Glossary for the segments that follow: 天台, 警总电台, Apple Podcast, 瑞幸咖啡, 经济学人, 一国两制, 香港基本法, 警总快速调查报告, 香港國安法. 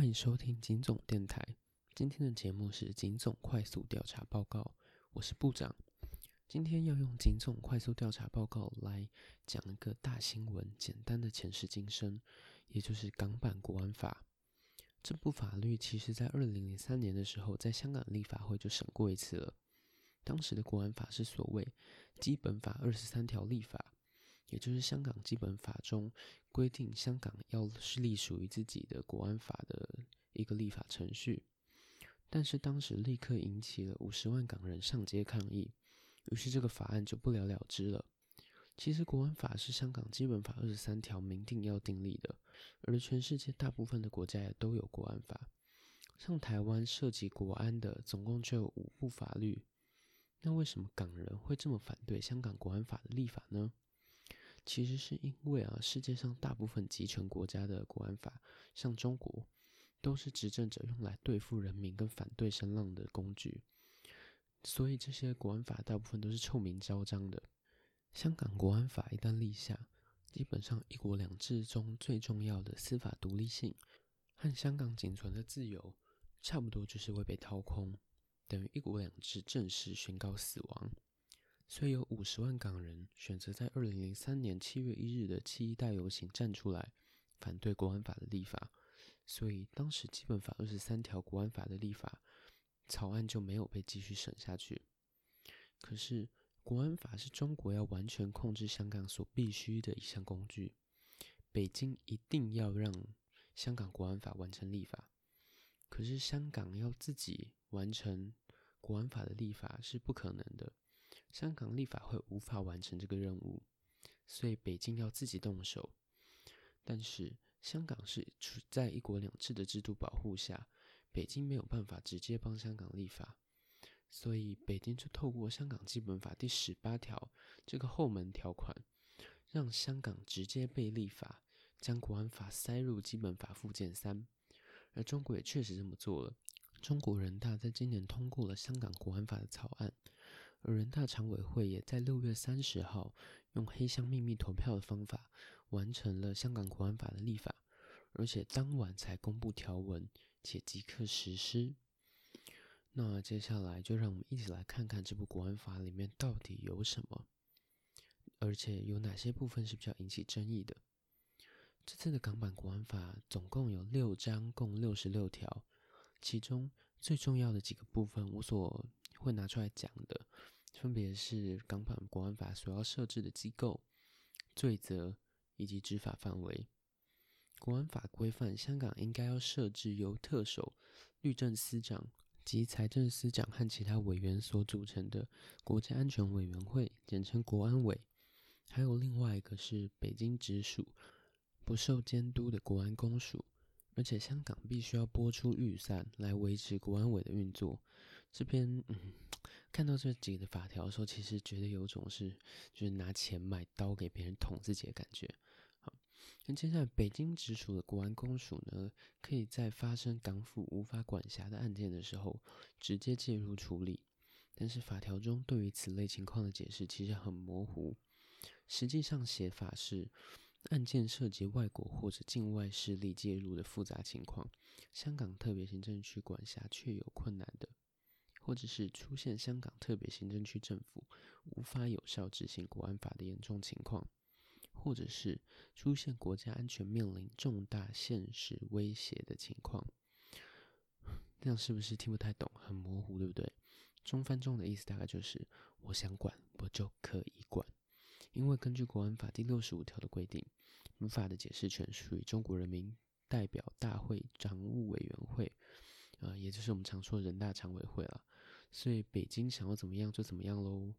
欢迎收听警总电台。今天的节目是警总快速调查报告，我是部长。今天要用警总快速调查报告来讲一个大新闻，简单的前世今生，也就是港版国安法。这部法律其实在2003年的时候，在香港立法会就审过一次了。当时的国安法是所谓基本法23条立法，也就是香港基本法中规定香港要是隶属于自己的国安法的一个立法程序，但是当时立刻引起了50万港人上街抗议，于是这个法案就不了了之了。其实国安法是香港基本法23条明定要订立的，而全世界大部分的国家也都有国安法，像台湾涉及国安的总共就有5部法律。那为什么港人会这么反对香港国安法的立法呢？其实是因为世界上大部分集权国家的国安法，像中国，都是执政者用来对付人民跟反对声浪的工具，所以这些国安法大部分都是臭名昭彰的。香港国安法一旦立下，基本上一国两制中最重要的司法独立性和香港仅存的自由，差不多就是会被掏空，等于一国两制正式宣告死亡。所以有50万港人选择在2003年7月1日的七一大游行站出来反对国安法的立法，所以当时基本法23条国安法的立法草案就没有被继续审下去。可是国安法是中国要完全控制香港所必须的一项工具，北京一定要让香港国安法完成立法，可是香港要自己完成国安法的立法是不可能的，香港立法会无法完成这个任务，所以北京要自己动手。但是香港是在一国两制的制度保护下，北京没有办法直接帮香港立法，所以北京就透过香港基本法第18条这个后门条款，让香港直接被立法，将国安法塞入基本法附件3。而中国也确实这么做了，中国人大在今年通过了香港国安法的草案，而人大常委会也在6月30号用黑箱秘密投票的方法完成了香港国安法的立法，而且当晚才公布条文且即刻实施。那接下来就让我们一起来看看这部国安法里面到底有什么，而且有哪些部分是比较引起争议的。这次的港版国安法总共有6章，共66条，其中最重要的几个部分我所会拿出来讲的，分别是港版国安法所要设置的机构、罪责以及执法范围。国安法规范香港应该要设置由特首、律政司长及财政司长和其他委员所组成的国家安全委员会，简称国安委，还有另外一个是北京直属不受监督的国安公署，而且香港必须要拨出预算来维持国安委的运作。这边看到这几个法条的时候，其实觉得有种就是拿钱买刀给别人捅自己的感觉。好，那接下来北京直属的国安公署呢，可以在发生港府无法管辖的案件的时候直接介入处理，但是法条中对于此类情况的解释其实很模糊，实际上写法是案件涉及外国或者境外势力介入的复杂情况，香港特别行政区管辖确有困难的，或者是出现香港特别行政区政府无法有效执行国安法的严重情况，或者是出现国家安全面临重大现实威胁的情况。这样是不是听不太懂，很模糊，对不对？中翻中的意思大概就是我想管我就可以管，因为根据国安法第65条的规定，本法的解释权属于中国人民代表大会常务委员会，也就是我们常说人大常委会啦，所以北京想要怎么样就怎么样咯。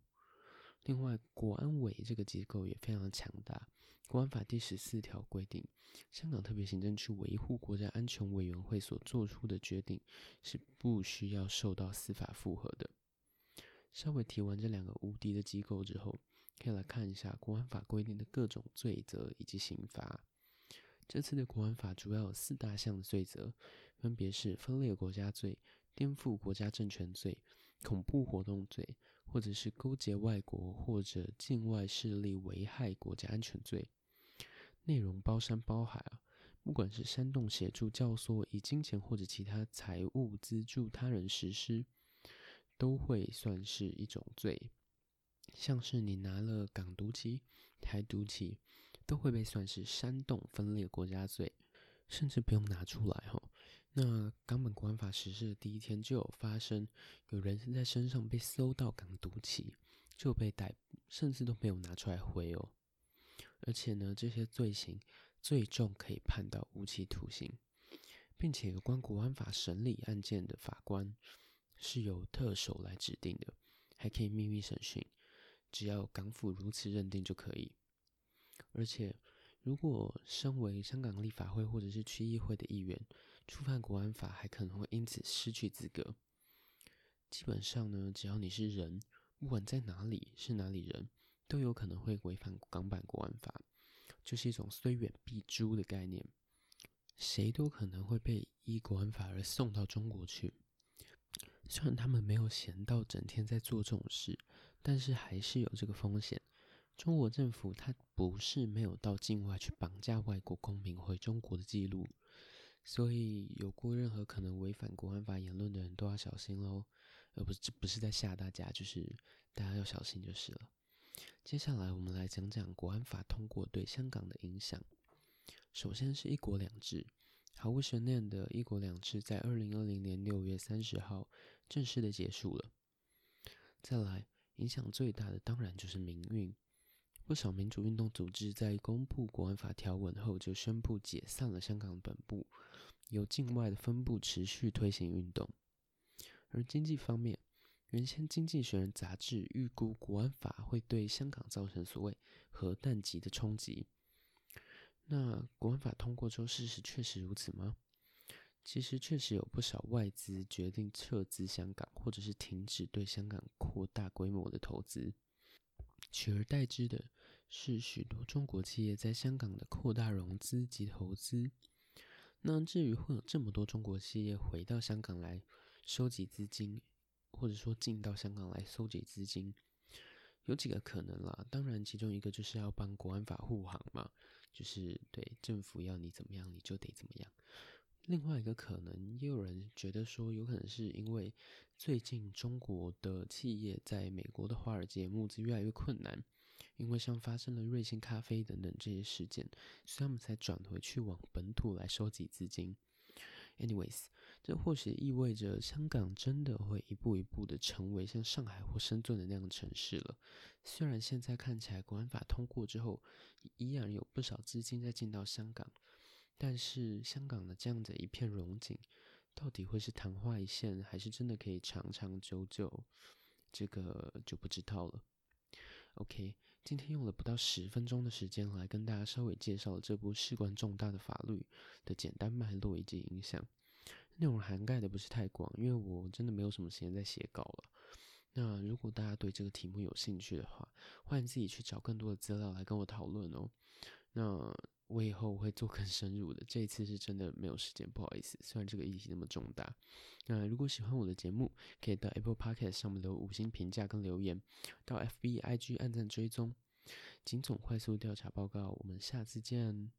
另外国安委这个机构也非常强大，国安法第14条规定，香港特别行政区维护国家安全委员会所做出的决定是不需要受到司法复核的。稍微提完这两个无敌的机构之后，可以来看一下国安法规定的各种罪责以及刑罚。这次的国安法主要有4大项的罪责，分别是分裂国家罪、颠覆国家政权罪、恐怖活动罪，或者是勾结外国或者境外势力危害国家安全罪。内容包山包海，不管是煽动、协助、教唆，以金钱或者其他财物资助他人实施，都会算是一种罪。像是你拿了港独旗、台独旗，都会被算是煽动分裂国家罪，甚至不用拿出来吼。那冈本国安法实施的第一天就有发生，有人在身上被搜到港独旗，就被逮捕，甚至都没有拿出来挥哦。而且呢，这些罪行最重可以判到无期徒刑，并且有关国安法审理案件的法官是由特首来指定的，还可以秘密审讯，只要港府如此认定就可以。而且如果身为香港立法会或者是区议会的议员触犯国安法，还可能会因此失去资格。基本上呢，只要你是人，不管在哪里是哪里人，都有可能会违反港版国安法，就是一种虽远必诛的概念，谁都可能会被依国安法而送到中国去。虽然他们没有闲到整天在做这种事，但是还是有这个风险。中国政府它不是没有到境外去绑架外国公民回中国的记录，所以有过任何可能违反国安法言论的人都要小心咯。这不是在吓大家，就是大家要小心就是了。接下来我们来讲讲国安法通过对香港的影响。首先是一国两制，毫无悬念的一国两制在2020年6月30号正式的结束了。再来，影响最大的当然就是民运，不少民主运动组织在公布国安法条文后就宣布解散了香港本部，由境外的分部持续推行运动。而经济方面，原先《经济学人》杂志预估国安法会对香港造成所谓核弹级的冲击。那国安法通过之后，事实确实如此吗？其实确实有不少外资决定撤资香港，或者是停止对香港扩大规模的投资。取而代之的是许多中国企业在香港的扩大融资及投资。那至于会有这么多中国企业回到香港来收集资金，或者说进到香港来搜集资金，有几个可能啦。当然其中一个就是要帮国安法护航嘛，就是对政府要你怎么样你就得怎么样。另外一个可能，也有人觉得说有可能是因为最近中国的企业在美国的华尔街募资越来越困难，因为像发生了瑞幸咖啡等等这些事件，所以他们才转回去往本土来收集资金。Anyways， 这或许意味着香港真的会一步一步的成为像上海或深圳的那样的城市了。虽然现在看起来国安法通过之后依然有不少资金在进到香港，但是香港的这样的一片荣景到底会是昙花一现，还是真的可以长长久久，这个就不知道了。OK， 今天用了不到10分钟的时间来跟大家稍微介绍了这部事关重大的法律的简单脉络以及影响，内容涵盖的不是太广，因为我真的没有什么时间在写稿了。那如果大家对这个题目有兴趣的话，欢迎自己去找更多的资料来跟我讨论哦。那我以后会做更深入的，这一次是真的没有时间，不好意思，虽然这个议题那么重大。那如果喜欢我的节目，可以到 Apple Podcast 上面留5星评价跟留言，到 FB、IG 按赞追踪。警总快速调查报告，我们下次见。